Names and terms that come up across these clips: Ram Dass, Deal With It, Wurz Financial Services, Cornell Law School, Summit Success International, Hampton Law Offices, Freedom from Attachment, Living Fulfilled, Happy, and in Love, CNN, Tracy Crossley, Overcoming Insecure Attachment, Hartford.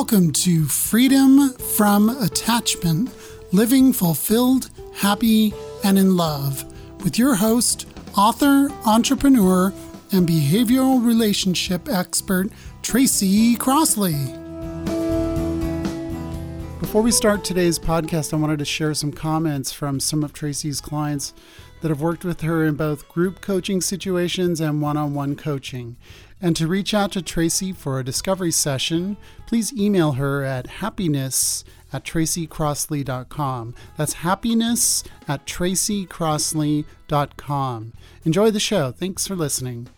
Welcome to Freedom from Attachment, Living Fulfilled, Happy, and in Love, with your host, author, entrepreneur, and behavioral relationship expert, Tracy Crossley. Before we start today's podcast, I wanted to share some comments from some of Tracy's clients that have worked with her in both group coaching situations and one-on-one coaching. And to reach out to Tracy for a discovery session, please email her at happiness@tracycrossley.com. That's happiness@tracycrossley.com. Enjoy the show. Thanks for listening.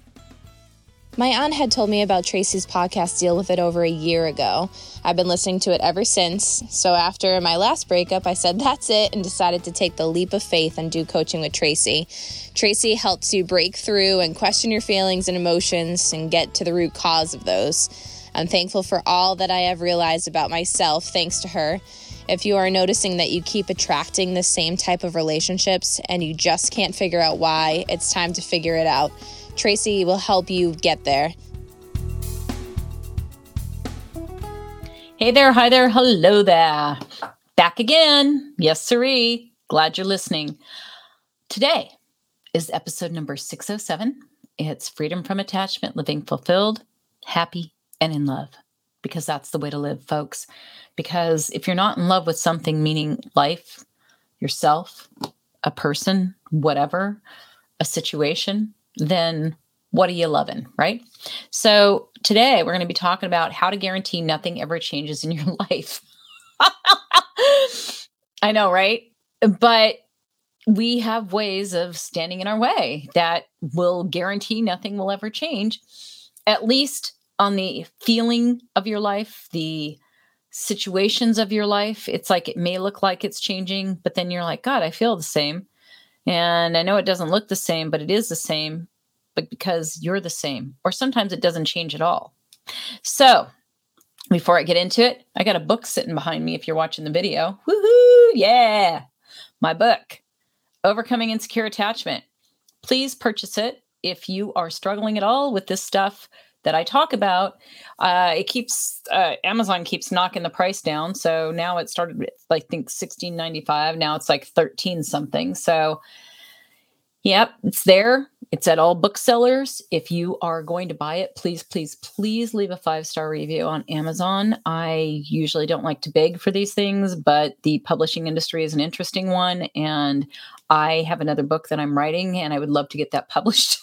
My aunt had told me about Tracy's podcast, Deal With It, over a year ago. I've been listening to it ever since. So after my last breakup, I said, that's it, and decided to take the leap of faith and do coaching with Tracy. Tracy helps you break through and question your feelings and emotions and get to the root cause of those. I'm thankful for all that I have realized about myself thanks to her. If you are noticing that you keep attracting the same type of relationships and you just can't figure out why, it's time to figure it out. Tracy will help you get there. Hey there, hi there, hello there. Back again. Yes, siree. Glad you're listening. Today is episode number 607. It's Freedom from Attachment, Living Fulfilled, Happy, and in Love. Because that's the way to live, folks. Because if you're not in love with something, meaning life, yourself, a person, whatever, a situation, then what are you loving, right? So today we're going to be talking about how to guarantee nothing ever changes in your life. I know, right? But we have ways of standing in our way that will guarantee nothing will ever change, at least on the feeling of your life, the situations of your life. It's like it may look like it's changing, but then you're like, God, I feel the same. And I know it doesn't look the same, but it is the same, but because you're the same, or sometimes it doesn't change at all. So before I get into it, I got a book sitting behind me. If you're watching the video, woohoo, yeah, my book, Overcoming Insecure Attachment. Please purchase it. If you are struggling at all with this stuff that I talk about, Amazon keeps knocking the price down. So now it started with, I think, $16.95. Now it's like 13 something. So yep, it's there. It's at all booksellers. If you are going to buy it, please, please, please leave a 5-star review on Amazon. I usually don't like to beg for these things, but the publishing industry is an interesting one. And I have another book that I'm writing and I would love to get that published.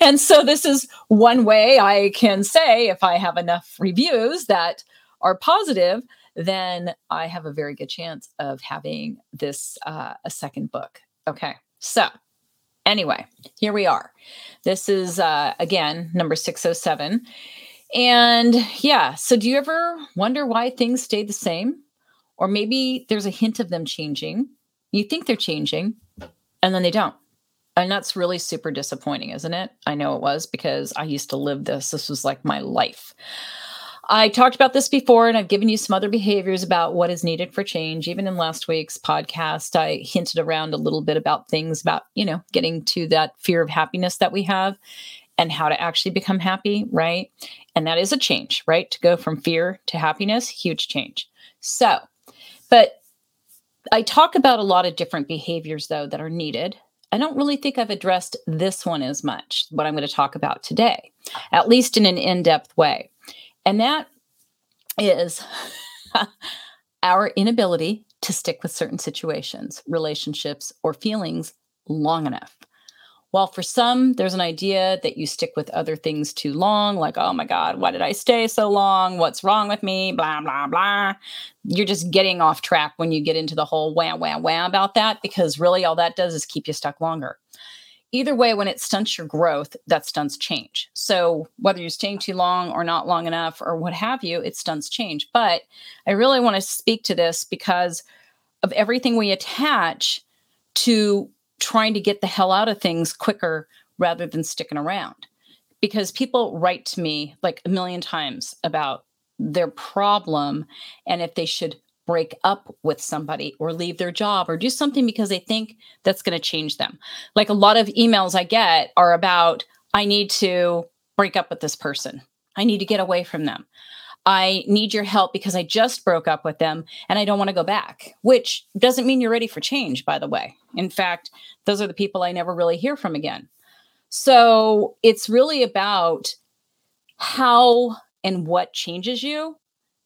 And so this is one way I can say, if I have enough reviews that are positive, then I have a very good chance of having this, a second book. Okay. So anyway, here we are. This is, again, number 607. And yeah, so do you ever wonder why things stay the same? Or maybe there's a hint of them changing. You think they're changing, and then they don't. And that's really super disappointing, isn't it? I know it was, because I used to live this. This was like my life. I talked about this before, and I've given you some other behaviors about what is needed for change. Even in last week's podcast, I hinted around a little bit about things about, getting to that fear of happiness that we have and how to actually become happy, right? And that is a change, right? To go from fear to happiness, huge change. So, but I talk about a lot of different behaviors, though, that are needed. I don't really think I've addressed this one as much, what I'm going to talk about today, at least in an in-depth way. And that is our inability to stick with certain situations, relationships, or feelings long enough. While for some, there's an idea that you stick with other things too long, like, oh my God, why did I stay so long? What's wrong with me? Blah, blah, blah. You're just getting off track when you get into the whole wah, wah, wah about that, because really all that does is keep you stuck longer. Either way, when it stunts your growth, that stunts change. So whether you're staying too long or not long enough or what have you, it stunts change. But I really want to speak to this because of everything we attach to trying to get the hell out of things quicker rather than sticking around. Because people write to me like a million times about their problem and if they should break up with somebody or leave their job or do something because they think that's going to change them. Like a lot of emails I get are about, I need to break up with this person. I need to get away from them. I need your help because I just broke up with them and I don't want to go back, which doesn't mean you're ready for change, by the way. In fact, those are the people I never really hear from again. So it's really about how and what changes you,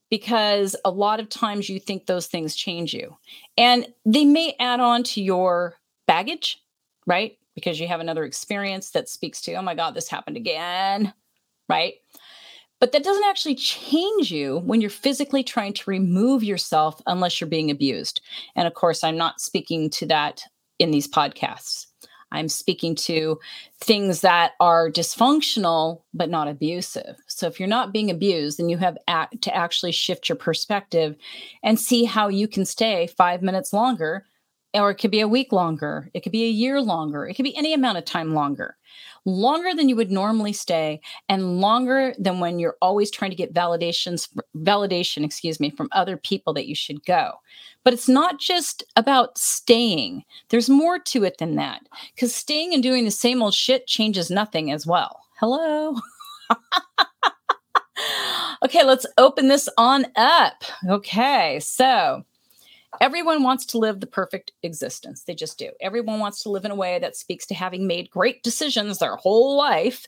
because a lot of times you think those things change you and they may add on to your baggage, right? Because you have another experience that speaks to, oh my God, this happened again, right? But that doesn't actually change you when you're physically trying to remove yourself unless you're being abused. And of course, I'm not speaking to that in these podcasts. I'm speaking to things that are dysfunctional, but not abusive. So if you're not being abused, then you have to actually shift your perspective and see how you can stay 5 minutes longer, or it could be a week longer. It could be a year longer. It could be any amount of time longer. Longer than you would normally stay, and longer than when you're always trying to get validation from other people that you should go. But it's not just about staying. There's more to it than that, because staying and doing the same old shit changes nothing as well. Hello. Okay, let's open this on up. Okay, so everyone wants to live the perfect existence. They just do. Everyone wants to live in a way that speaks to having made great decisions their whole life.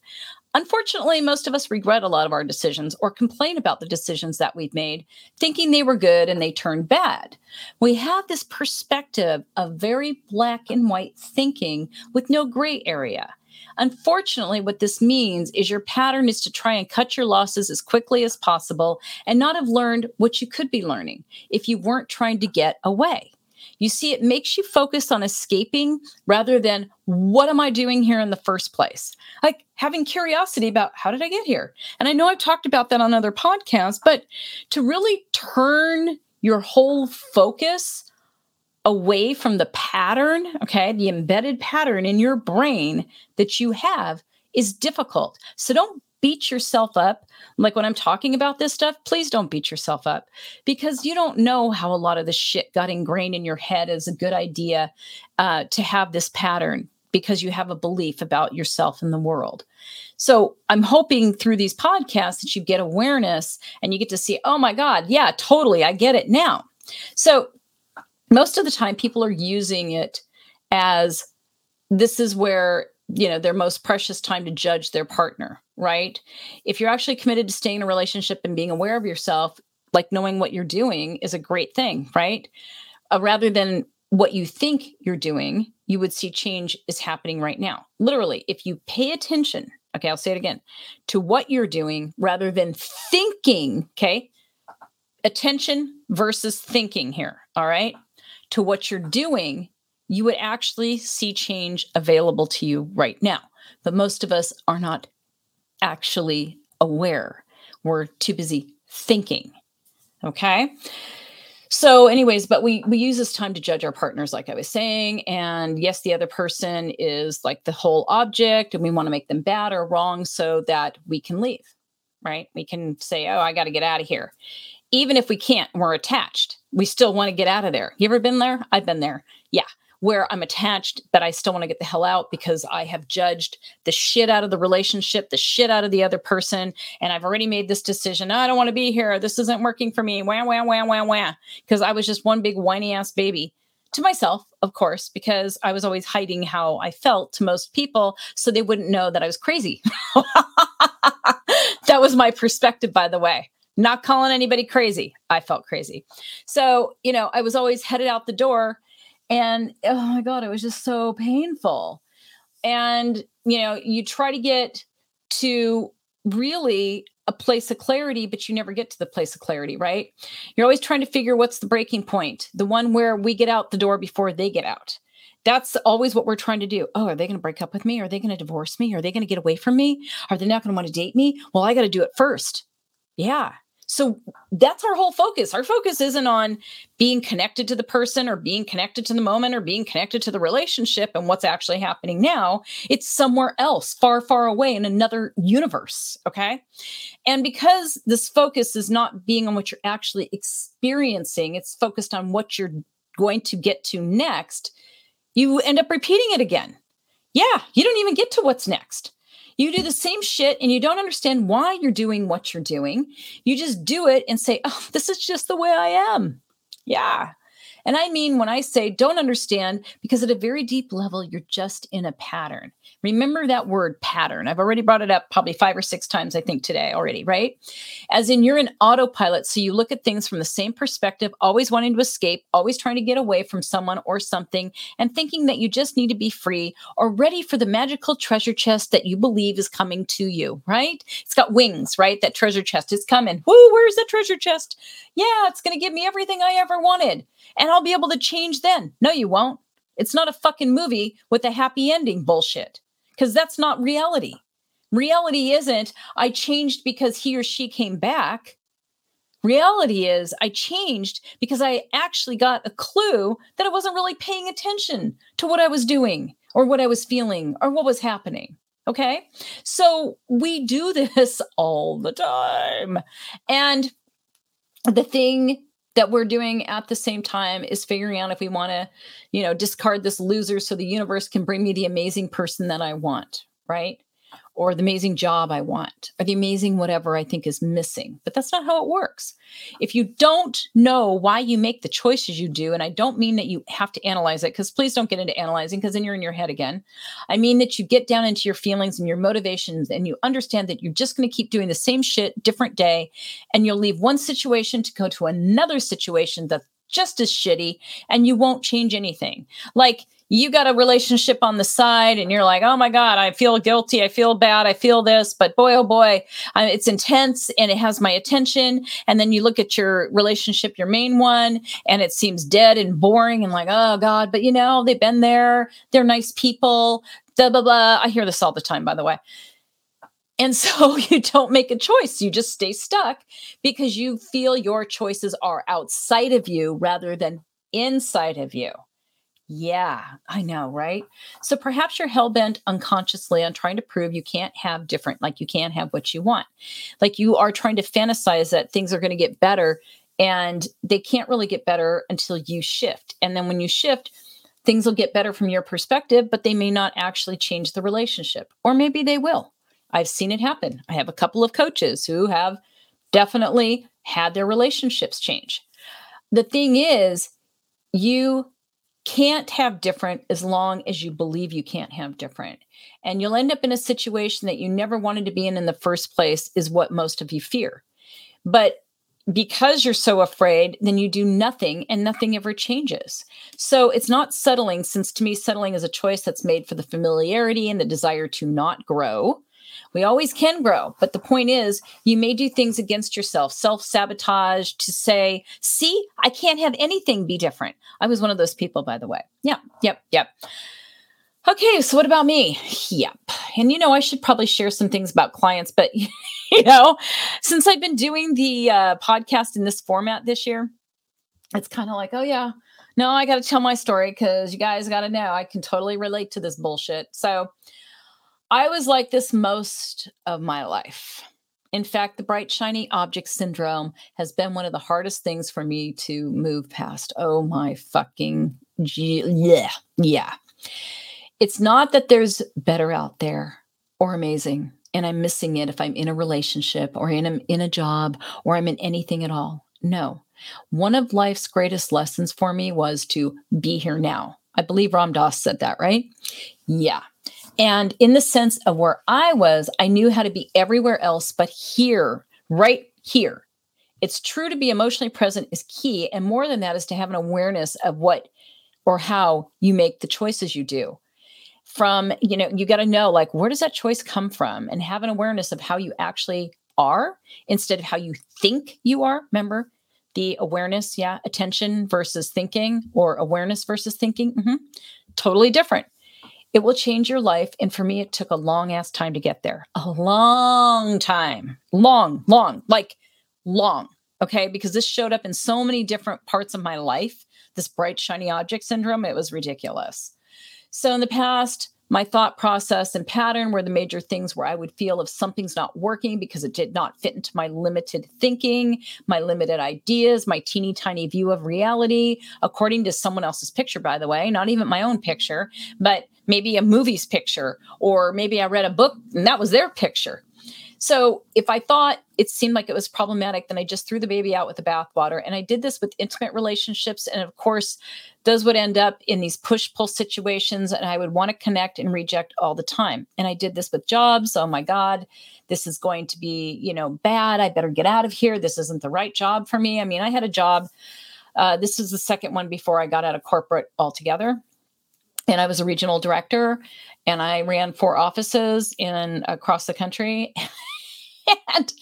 Unfortunately, most of us regret a lot of our decisions or complain about the decisions that we've made, thinking they were good and they turned bad. We have this perspective of very black and white thinking with no gray area. Unfortunately, what this means is your pattern is to try and cut your losses as quickly as possible and not have learned what you could be learning if you weren't trying to get away. You see, it makes you focus on escaping rather than what am I doing here in the first place? Like having curiosity about how did I get here? And I know I've talked about that on other podcasts, but to really turn your whole focus away from the pattern, okay, the embedded pattern in your brain that you have is difficult. So don't beat yourself up. Like when I'm talking about this stuff, please don't beat yourself up, because you don't know how a lot of the shit got ingrained in your head as a good idea to have this pattern, because you have a belief about yourself and the world. So I'm hoping through these podcasts that you get awareness and you get to see, oh my God, yeah, totally, I get it now. So most of the time people are using it as this is where, you know, their most precious time to judge their partner, right? If you're actually committed to staying in a relationship and being aware of yourself, like knowing what you're doing is a great thing, right? Rather than what you think you're doing, you would see change is happening right now. Literally, if you pay attention, okay, I'll say it again, to what you're doing rather than thinking, okay? Attention versus thinking here, all right? To what you're doing, you would actually see change available to you right now. But most of us are not actually aware. We're too busy thinking. Okay. So anyways, but we use this time to judge our partners, like I was saying. And yes, the other person is like the whole object, and we want to make them bad or wrong so that we can leave, right? We can say, oh, I got to get out of here. Even if we can't, we're attached. We still want to get out of there. You ever been there? I've been there. Yeah, where I'm attached, but I still want to get the hell out because I have judged the shit out of the relationship, the shit out of the other person. And I've already made this decision. I don't want to be here. This isn't working for me. Wah, wah, wah, wah, wah. Because I was just one big whiny ass baby to myself, of course, because I was always hiding how I felt to most people so they wouldn't know that I was crazy. That was my perspective, by the way. Not calling anybody crazy. I felt crazy. So, you know, I was always headed out the door and, oh my God, it was just so painful. And, you know, you try to get to really a place of clarity, but you never get to the place of clarity, right? You're always trying to figure what's the breaking point, the one where we get out the door before they get out. That's always what we're trying to do. Oh, are they going to break up with me? Are they going to divorce me? Are they going to get away from me? Are they not going to want to date me? Well, I got to do it first. Yeah. So that's our whole focus. Our focus isn't on being connected to the person or being connected to the moment or being connected to the relationship and what's actually happening now. It's somewhere else, far, far away in another universe, okay? And because this focus is not being on what you're actually experiencing, it's focused on what you're going to get to next, you end up repeating it again. Yeah, you don't even get to what's next. You do the same shit and you don't understand why you're doing what you're doing. You just do it and say, oh, this is just the way I am. Yeah. And I mean, when I say don't understand, because at a very deep level, you're just in a pattern. Remember that word pattern. I've already brought it up probably 5 or 6 times, I think today already, right? As in you're an autopilot. So you look at things from the same perspective, always wanting to escape, always trying to get away from someone or something, and thinking that you just need to be free or ready for the magical treasure chest that you believe is coming to you, right? It's got wings, right? That treasure chest is coming. Woo, where's the treasure chest? Yeah, it's going to give me everything I ever wanted. And I'll be able to change then. No, you won't. It's not a fucking movie with a happy ending bullshit. Because that's not reality. Reality isn't, I changed because he or she came back. Reality is, I changed because I actually got a clue that I wasn't really paying attention to what I was doing or what I was feeling or what was happening. Okay? So we do this all the time. And the thing that we're doing at the same time is figuring out if we want to, you know, discard this loser so the universe can bring me the amazing person that I want, right? Or the amazing job I want, or the amazing whatever I think is missing. But that's not how it works. If you don't know why you make the choices you do, and I don't mean that you have to analyze it, because please don't get into analyzing, because then you're in your head again. I mean that you get down into your feelings and your motivations, and you understand that you're just going to keep doing the same shit, different day, and you'll leave one situation to go to another situation that's just as shitty, and you won't change anything. Like, you got a relationship on the side and you're like, oh my God, I feel guilty. I feel bad. I feel this, but boy, oh boy, it's intense and it has my attention. And then you look at your relationship, your main one, and it seems dead and boring and like, oh God, but you know, they've been there. They're nice people, blah, blah, blah. I hear this all the time, by the way. And so you don't make a choice. You just stay stuck because you feel your choices are outside of you rather than inside of you. Yeah, I know, right? So perhaps you're hell-bent unconsciously on trying to prove you can't have different, like you can't have what you want. Like you are trying to fantasize that things are going to get better, and they can't really get better until you shift. And then when you shift, things will get better from your perspective, but they may not actually change the relationship, or maybe they will. I've seen it happen. I have a couple of coaches who have definitely had their relationships change. The thing is, you can't have different as long as you believe you can't have different. And you'll end up in a situation that you never wanted to be in the first place, is what most of you fear. But because you're so afraid, then you do nothing and nothing ever changes. So it's not settling, since to me, settling is a choice that's made for the familiarity and the desire to not grow. We always can grow. But the point is, you may do things against yourself, self-sabotage to say, see, I can't have anything be different. I was one of those people, by the way. Yep. Okay, so what about me? Yep. And, you know, I should probably share some things about clients. But, you know, since I've been doing the podcast in this format this year, it's kind of like, oh, yeah, no, I got to tell my story because you guys got to know I can totally relate to this bullshit. So I was like this most of my life. In fact, the bright, shiny object syndrome has been one of the hardest things for me to move past. Oh my fucking, yeah. It's not that there's better out there or amazing, and I'm missing it if I'm in a relationship or in a job or I'm in anything at all. No. One of life's greatest lessons for me was to be here now. I believe Ram Dass said that, right? Yeah. And in the sense of where I was, I knew how to be everywhere else, but here, right here. It's true to be emotionally present is key. And more than that is to have an awareness of what or how you make the choices you do. From, you know, you got to know, like, where does that choice come from? And have an awareness of how you actually are instead of how you think you are. Remember the awareness, yeah, attention versus thinking, or awareness versus thinking. Mm-hmm. Totally different. It will change your life. And for me, it took a long ass time to get there. A long time. Long. Okay. Because this showed up in so many different parts of my life. This bright, shiny object syndrome. It was ridiculous. So in the past, my thought process and pattern were the major things where I would feel if something's not working because it did not fit into my limited thinking, my limited ideas, my teeny tiny view of reality, according to someone else's picture, by the way, not even my own picture, but maybe a movie's picture, or maybe I read a book and that was their picture. So if I thought it seemed like it was problematic, then I just threw the baby out with the bathwater. And I did this with intimate relationships. And of course, those would end up in these push-pull situations. And I would want to connect and reject all the time. And I did this with jobs. Oh my God, this is going to be, bad. I better get out of here. This isn't the right job for me. I mean, I had a job. This is the second one before I got out of corporate altogether. And I was a regional director, and I ran 4 offices across the country. And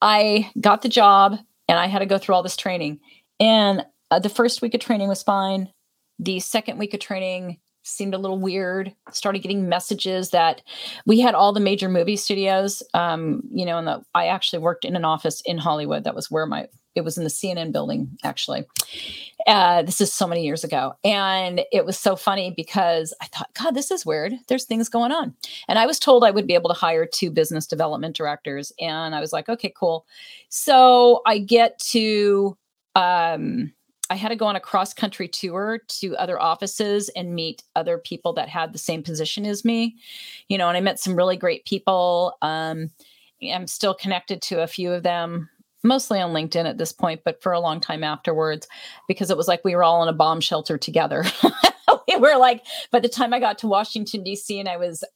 I got the job, and I had to go through all this training. And the first week of training was fine. The second week of training seemed a little weird. Started getting messages that we had all the major movie studios. I actually worked in an office in Hollywood. That was where it was in the CNN building, actually. This is so many years ago. And it was so funny because I thought, God, this is weird. There's things going on. And I was told I would be able to hire 2 business development directors. And I was like, okay, cool. So I get to, I had to go on a cross-country tour to other offices and meet other people that had the same position as me, and I met some really great people. I'm still connected to a few of them, mostly on LinkedIn at this point, but for a long time afterwards, because it was like we were all in a bomb shelter together. We were like, by the time I got to Washington, D.C., and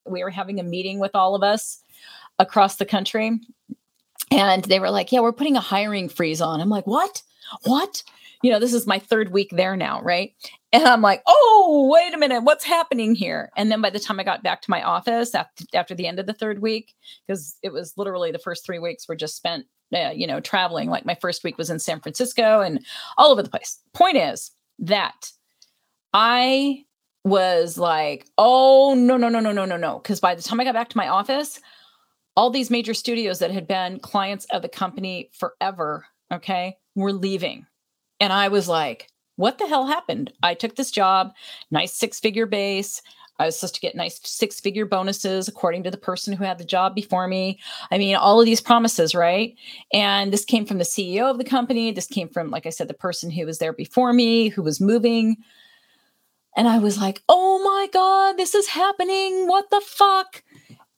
we were having a meeting with all of us across the country. And they were like, yeah, we're putting a hiring freeze on. I'm like, what? This is my 3rd week there now, right? And I'm like, oh, wait a minute, what's happening here? And then by the time I got back to my office after the end of the 3rd week, because it was literally the first 3 weeks were just spent, traveling. Like my first week was in San Francisco and all over the place. Point is that I was like, oh, no. Because by the time I got back to my office, all these major studios that had been clients of the company forever, okay, were leaving. And I was like, what the hell happened? I took this job, nice 6-figure base. I was supposed to get nice 6-figure bonuses according to the person who had the job before me. I mean, all of these promises, right? And this came from the CEO of the company. This came from, like I said, the person who was there before me, who was moving. And I was like, oh my God, this is happening. What the fuck?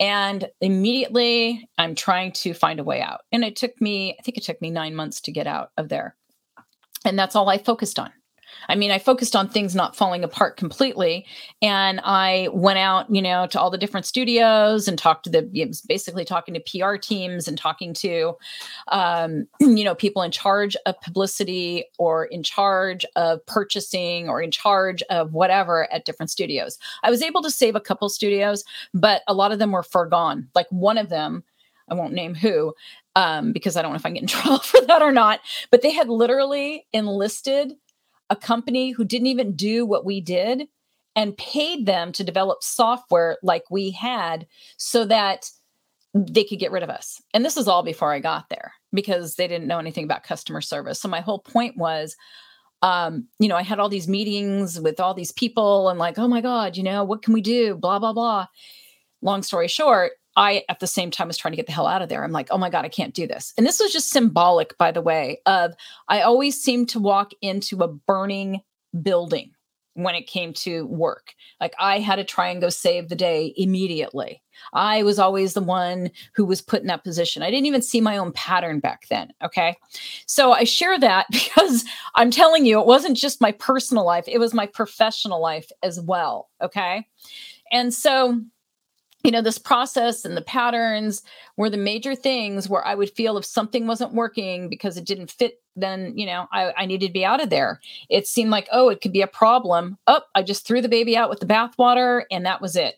And immediately I'm trying to find a way out. And it took me 9 months to get out of there. And that's all I focused on. I mean, I focused on things not falling apart completely. And I went out, to all the different studios and talking to PR teams and talking to, people in charge of publicity or in charge of purchasing or in charge of whatever at different studios. I was able to save a couple studios, but a lot of them were forgone. Like one of them, I won't name who, because I don't know if I get in trouble for that or not, but they had literally enlisted a company who didn't even do what we did and paid them to develop software like we had so that they could get rid of us. And this is all before I got there because they didn't know anything about customer service. So my whole point was, I had all these meetings with all these people and like, oh my God, what can we do? Blah, blah, blah. Long story short, I, at the same time, was trying to get the hell out of there. I'm like, oh my God, I can't do this. And this was just symbolic, by the way, of I always seemed to walk into a burning building when it came to work. Like I had to try and go save the day immediately. I was always the one who was put in that position. I didn't even see my own pattern back then. Okay. So I share that because I'm telling you, it wasn't just my personal life. It was my professional life as well. Okay. And so this process and the patterns were the major things where I would feel if something wasn't working because it didn't fit, then, I needed to be out of there. It seemed like, oh, it could be a problem. Oh, I just threw the baby out with the bathwater and that was it.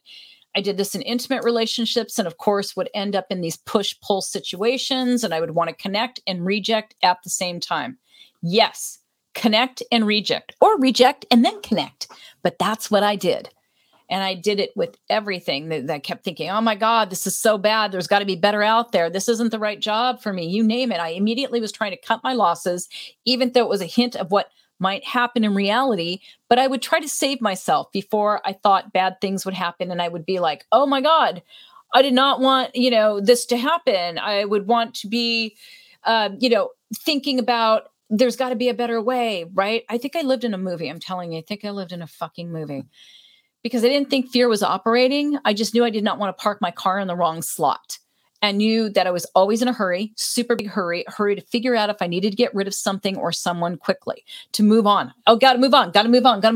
I did this in intimate relationships and, of course, would end up in these push-pull situations and I would want to connect and reject at the same time. Yes, connect and reject or reject and then connect. But that's what I did. And I did it with everything that I kept thinking, oh my God, this is so bad. There's got to be better out there. This isn't the right job for me. You name it. I immediately was trying to cut my losses, even though it was a hint of what might happen in reality. But I would try to save myself before I thought bad things would happen. And I would be like, oh my God, I did not want, this to happen. I would want to be, thinking about there's got to be a better way, right? I think I lived in a movie. I'm telling you, I think I lived in a fucking movie. because I didn't think fear was operating. I just knew I did not want to park my car in the wrong slot. I knew that I was always in a hurry, super big hurry to figure out if I needed to get rid of something or someone quickly to move on. Oh, got to move on.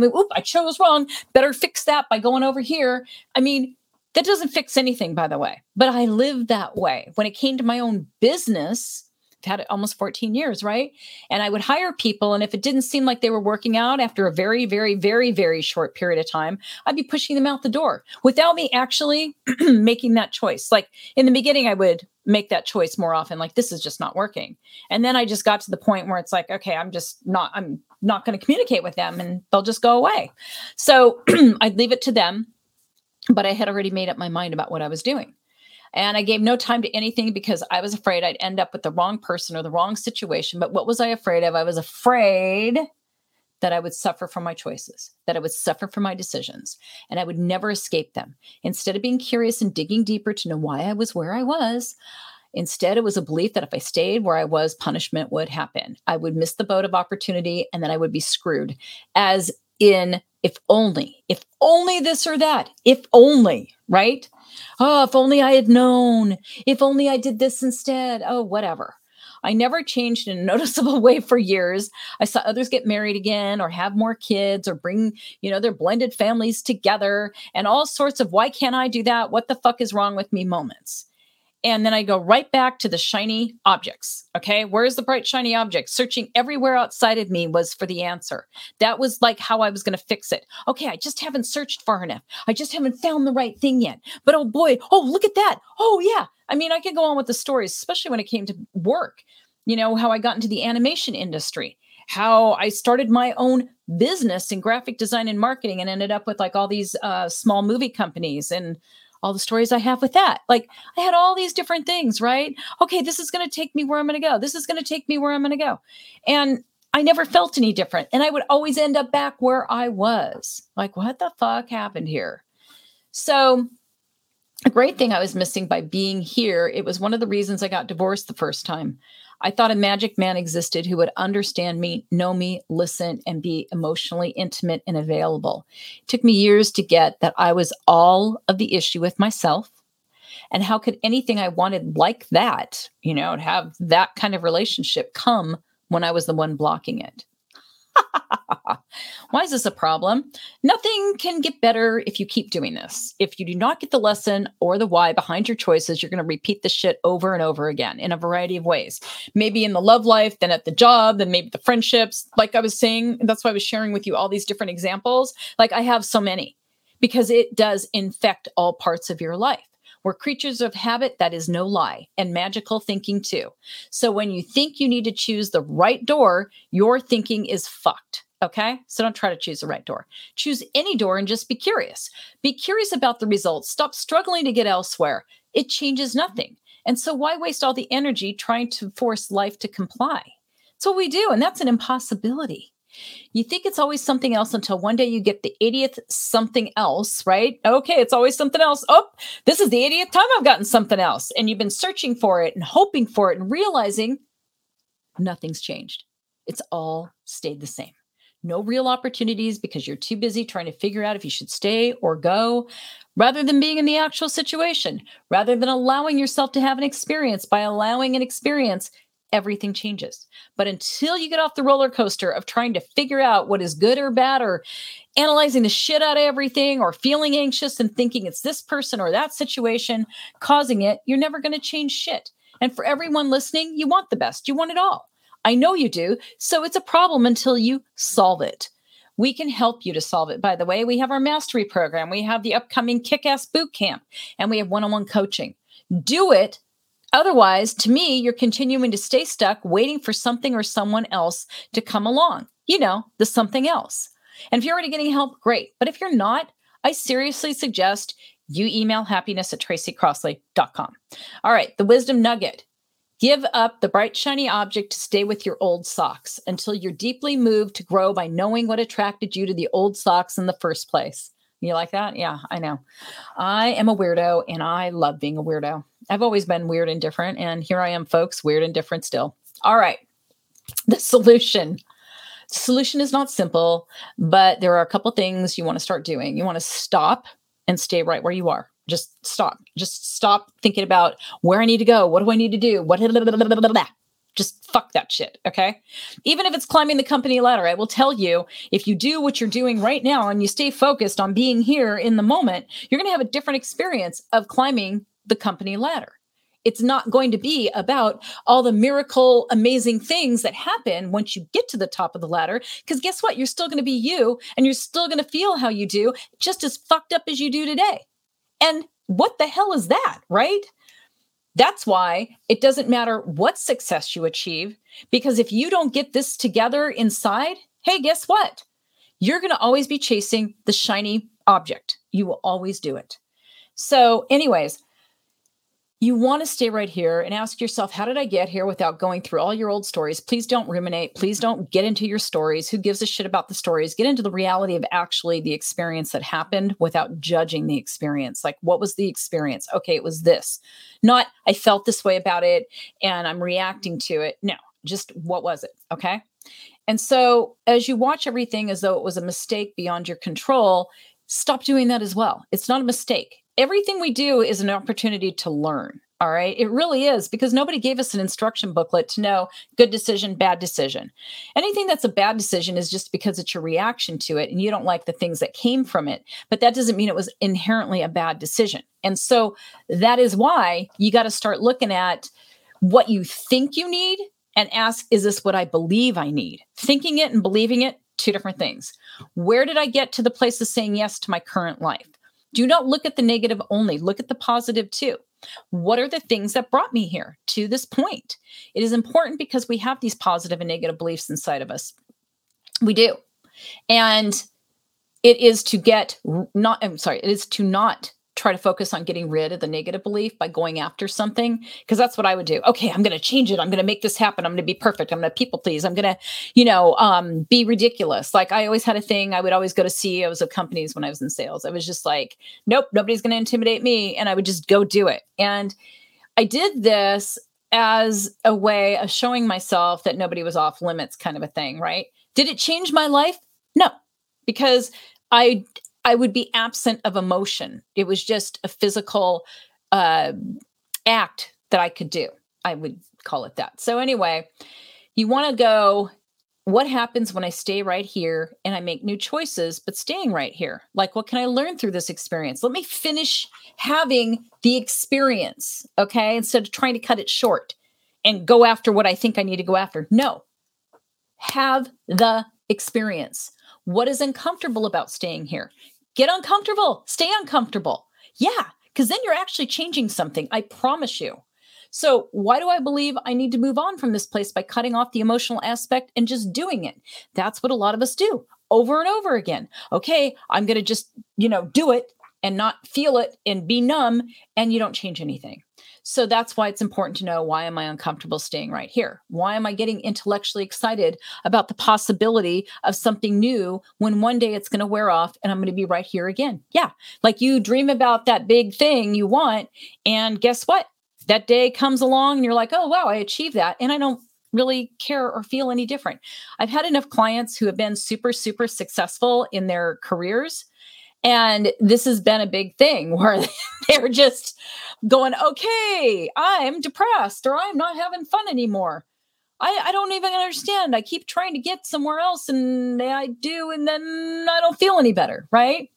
Oop, I chose wrong. Better fix that by going over here. I mean, that doesn't fix anything, by the way, but I lived that way. When it came to my own business, I've had it almost 14 years, right? And I would hire people. And if it didn't seem like they were working out after a very, very, very, very short period of time, I'd be pushing them out the door without me actually making that choice. Like in the beginning, I would make that choice more often, like this is just not working. And then I just got to the point where it's like, okay, I'm not going to communicate with them and they'll just go away. So I'd leave it to them, but I had already made up my mind about what I was doing. And I gave no time to anything because I was afraid I'd end up with the wrong person or the wrong situation. But what was I afraid of? I was afraid that I would suffer from my choices, that I would suffer from my decisions, and I would never escape them. Instead of being curious and digging deeper to know why I was where I was, instead, it was a belief that if I stayed where I was, punishment would happen. I would miss the boat of opportunity, and then I would be screwed. As in, if only this or that, if only, right? Oh, if only I had known, if only I did this instead. Oh, whatever. I never changed in a noticeable way for years. I saw others get married again or have more kids or bring, their blended families together and all sorts of why can't I do that? What the fuck is wrong with me moments. And then I go right back to the shiny objects. Okay. Where's the bright, shiny object? Searching everywhere outside of me was for the answer. That was like how I was going to fix it. Okay. I just haven't searched far enough. I just haven't found the right thing yet, but oh boy. Oh, look at that. Oh yeah. I mean, I could go on with the stories, especially when it came to work, how I got into the animation industry, how I started my own business in graphic design and marketing and ended up with like all these small movie companies and all the stories I have with that. Like I had all these different things, right? Okay, this is going to take me where I'm going to go. This is going to take me where I'm going to go. And I never felt any different. And I would always end up back where I was. Like, what the fuck happened here? So a great thing I was missing by being here, it was one of the reasons I got divorced the first time. I thought a magic man existed who would understand me, know me, listen, and be emotionally intimate and available. It took me years to get that I was all of the issue with myself. And how could anything I wanted like that, to have that kind of relationship come when I was the one blocking it? Why is this a problem? Nothing can get better if you keep doing this. If you do not get the lesson or the why behind your choices, you're going to repeat the shit over and over again in a variety of ways. Maybe in the love life, then at the job, then maybe the friendships. Like I was saying, that's why I was sharing with you all these different examples. Like I have so many because it does infect all parts of your life. We're creatures of habit, that is no lie, and magical thinking too. So when you think you need to choose the right door, your thinking is fucked, okay? So don't try to choose the right door. Choose any door and just be curious. Be curious about the results. Stop struggling to get elsewhere. It changes nothing. And so why waste all the energy trying to force life to comply? That's what we do, and that's an impossibility. You think it's always something else until one day you get the 80th something else, right? Okay, it's always something else. Oh, this is the 80th time I've gotten something else. And you've been searching for it and hoping for it and realizing nothing's changed. It's all stayed the same. No real opportunities because you're too busy trying to figure out if you should stay or go, rather than being in the actual situation, rather than allowing yourself to have an experience. By allowing an experience, everything changes. But until you get off the roller coaster of trying to figure out what is good or bad or analyzing the shit out of everything or feeling anxious and thinking it's this person or that situation causing it, you're never going to change shit. And for everyone listening, you want the best. You want it all. I know you do. So it's a problem until you solve it. We can help you to solve it. By the way, we have our mastery program. We have the upcoming kick-ass boot camp, and we have one-on-one coaching. Do it. Otherwise, to me, you're continuing to stay stuck waiting for something or someone else to come along, the something else. And if you're already getting help, great. But if you're not, I seriously suggest you email happiness@tracycrossley.com. All right. The wisdom nugget. Give up the bright, shiny object to stay with your old socks until you're deeply moved to grow by knowing what attracted you to the old socks in the first place. You like that? Yeah, I know. I am a weirdo and I love being a weirdo. I've always been weird and different. And here I am, folks, weird and different still. All right. The solution. Solution is not simple, but there are a couple things you want to start doing. You want to stop and stay right where you are. Just stop. Just stop thinking about where I need to go. What do I need to do? What? Just fuck that shit, okay? Even if it's climbing the company ladder, I will tell you, if you do what you're doing right now and you stay focused on being here in the moment, you're going to have a different experience of climbing the company ladder. It's not going to be about all the miracle, amazing things that happen once you get to the top of the ladder. Because guess what? You're still going to be you, and you're still going to feel how you do, just as fucked up as you do today. And what the hell is that, right? That's why it doesn't matter what success you achieve, because if you don't get this together inside, hey, guess what? You're going to always be chasing the shiny object. You will always do it. So anyways, you want to stay right here and ask yourself, how did I get here without going through all your old stories? Please don't ruminate. Please don't get into your stories. Who gives a shit about the stories? Get into the reality of actually the experience that happened without judging the experience. Like, what was the experience? Okay, it was this. Not, I felt this way about it and I'm reacting to it. No, just what was it? Okay. And so as you watch everything as though it was a mistake beyond your control, stop doing that as well. It's not a mistake. Everything we do is an opportunity to learn, all right? It really is, because nobody gave us an instruction booklet to know good decision, bad decision. Anything that's a bad decision is just because it's your reaction to it and you don't like the things that came from it, but that doesn't mean it was inherently a bad decision. And so that is why you got to start looking at what you think you need and ask, is this what I believe I need? Thinking it and believing it, two different things. Where did I get to the place of saying yes to my current life? Do not look at the negative only. Look at the positive too. What are the things that brought me here to this point? It is important because we have these positive and negative beliefs inside of us. We do. And it is to not try to focus on getting rid of the negative belief by going after something, because that's what I would do. Okay, I'm going to change it. I'm going to make this happen. I'm going to be perfect. I'm going to people please. I'm going to, be ridiculous. Like, I always had a thing. I would always go to CEOs of companies when I was in sales. I was just like, nope, nobody's going to intimidate me. And I would just go do it. And I did this as a way of showing myself that nobody was off limits, kind of a thing, right? Did it change my life? No, because I would be absent of emotion. It was just a physical act that I could do. I would call it that. So anyway, you want to go, what happens when I stay right here and I make new choices, but staying right here? Like, what can I learn through this experience? Let me finish having the experience, okay? Instead of trying to cut it short and go after what I think I need to go after. No, have the experience. What is uncomfortable about staying here? Get uncomfortable, stay uncomfortable. Yeah, because then you're actually changing something, I promise you. So why do I believe I need to move on from this place by cutting off the emotional aspect and just doing it? That's what a lot of us do over and over again. Okay, I'm going to just, do it and not feel it and be numb, and you don't change anything. So that's why it's important to know, why am I uncomfortable staying right here? Why am I getting intellectually excited about the possibility of something new when one day it's going to wear off and I'm going to be right here again? Yeah. Like, you dream about that big thing you want, and guess what? That day comes along and you're like, oh, wow, I achieved that. And I don't really care or feel any different. I've had enough clients who have been super, super successful in their careers, and this has been a big thing where they're just going, okay, I'm depressed, or I'm not having fun anymore. I don't even understand. I keep trying to get somewhere else, and I do, and then I don't feel any better, right?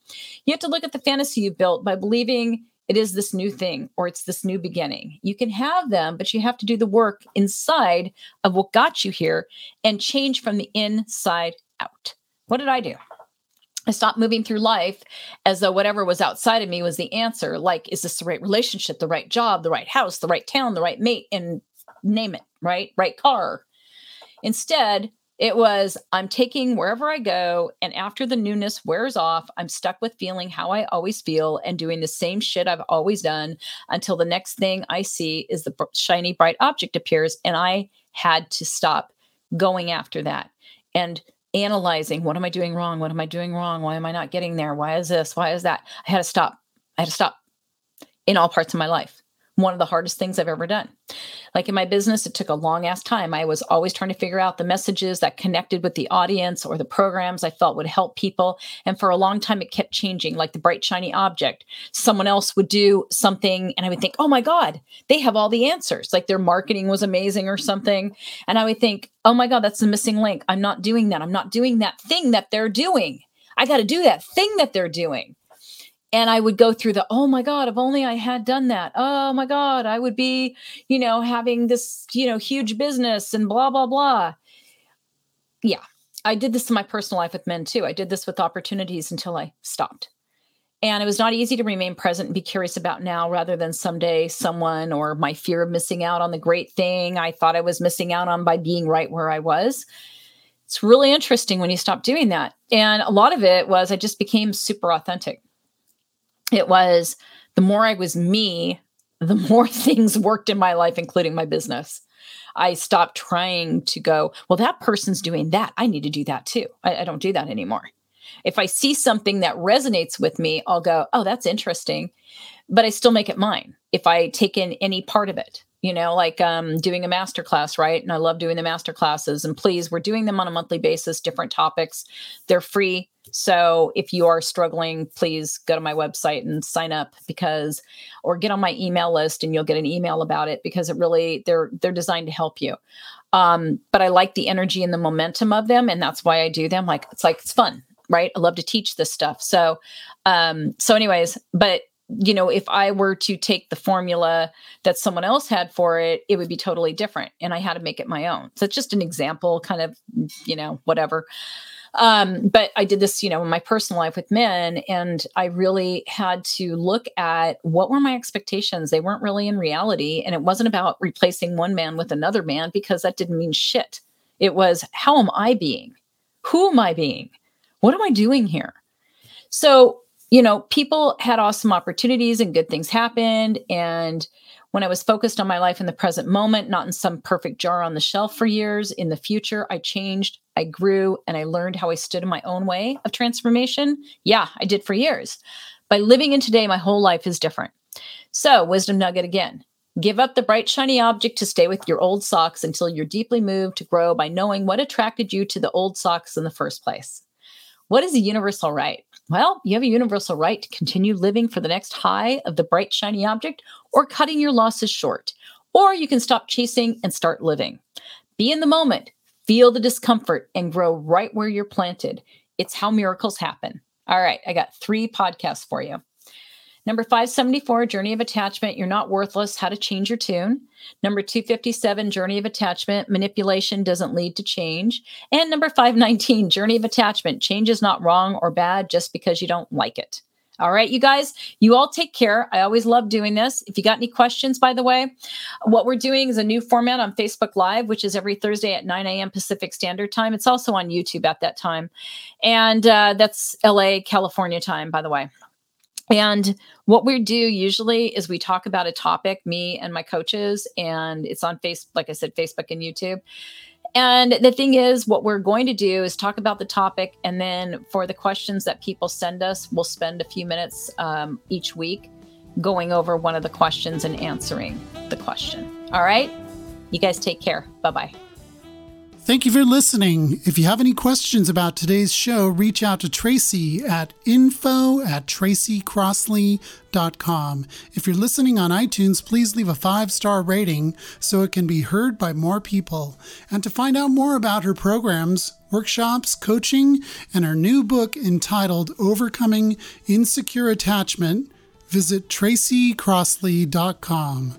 You have to look at the fantasy you built by believing it is this new thing, or it's this new beginning. You can have them, but you have to do the work inside of what got you here and change from the inside out. What did I do? I stopped moving through life as though whatever was outside of me was the answer. Like, is this the right relationship, the right job, the right house, the right town, the right mate, and name it, right? Right car. Instead, it was, I'm taking wherever I go, and after the newness wears off, I'm stuck with feeling how I always feel and doing the same shit I've always done until the next thing I see is the shiny, bright object appears, and I had to stop going after that and analyzing, what am I doing wrong? What am I doing wrong? Why am I not getting there? Why is this? Why is that? I had to stop. I had to stop in all parts of my life. one of the hardest things I've ever done. Like in my business, it took a long ass time. I was always trying to figure out the messages that connected with the audience or the programs I felt would help people. And for a long time, it kept changing, like the bright, shiny object. Someone else would do something and I would think, oh my God, they have all the answers. Like their marketing was amazing or something. And I would think, oh my God, that's the missing link. I'm not doing that. I'm not doing that thing that they're doing. I got to do that thing that they're doing. And I would go through the, oh my God, if only I had done that. Oh my God, I would be, having this, huge business and blah, blah, blah. Yeah. I did this in my personal life with men too. I did this with opportunities until I stopped. And it was not easy to remain present and be curious about now rather than someday someone or my fear of missing out on the great thing I thought I was missing out on by being right where I was. It's really interesting when you stop doing that. And a lot of it was I just became super authentic. It was the more I was me, the more things worked in my life, including my business. I stopped trying to go, well, that person's doing that. I need to do that too. I don't do that anymore. If I see something that resonates with me, I'll go, oh, that's interesting. But I still make it mine if I take in any part of it. Doing a masterclass, right? And I love doing the masterclasses. And please, we're doing them on a monthly basis, different topics. They're free. So if you are struggling, please go to my website and sign up or get on my email list and you'll get an email about it because they're designed to help you. But I like the energy and the momentum of them. And that's why I do them. It's fun, right? I love to teach this stuff. So anyways, but if I were to take the formula that someone else had for it, it would be totally different. And I had to make it my own. So it's just an example, kind of, whatever. But I did this, in my personal life with men, and I really had to look at what were my expectations. They weren't really in reality. And it wasn't about replacing one man with another man because that didn't mean shit. It was, how am I being? Who am I being? What am I doing here? So people had awesome opportunities and good things happened. And when I was focused on my life in the present moment, not in some perfect jar on the shelf for years, in the future, I changed, I grew, and I learned how I stood in my own way of transformation. Yeah, I did for years. By living in today, my whole life is different. So, wisdom nugget again. Give up the bright, shiny object to stay with your old socks until you're deeply moved to grow by knowing what attracted you to the old socks in the first place. What is a universal right? Well, you have a universal right to continue living for the next high of the bright, shiny object or cutting your losses short. Or you can stop chasing and start living. Be in the moment, feel the discomfort, and grow right where you're planted. It's how miracles happen. All right, I got 3 podcasts for you. Number 574, Journey of Attachment, You're Not Worthless, How to Change Your Tune. Number 257, Journey of Attachment, Manipulation Doesn't Lead to Change. And number 519, Journey of Attachment, Change is Not Wrong or Bad Just Because You Don't Like It. All right, you guys, you all take care. I always love doing this. If you got any questions, by the way, what we're doing is a new format on Facebook Live, which is every Thursday at 9 a.m. Pacific Standard Time. It's also on YouTube at that time. And that's LA, California time, by the way. And what we do usually is we talk about a topic, me and my coaches, and it's on Facebook, like I said, Facebook and YouTube. And the thing is, what we're going to do is talk about the topic. And then for the questions that people send us, we'll spend a few minutes each week going over one of the questions and answering the question. All right. You guys take care. Bye-bye. Thank you for listening. If you have any questions about today's show, reach out to Tracy at info@tracycrossley.com. If you're listening on iTunes, please leave a 5-star rating so it can be heard by more people. And to find out more about her programs, workshops, coaching, and her new book entitled Overcoming Insecure Attachment, visit tracycrossley.com.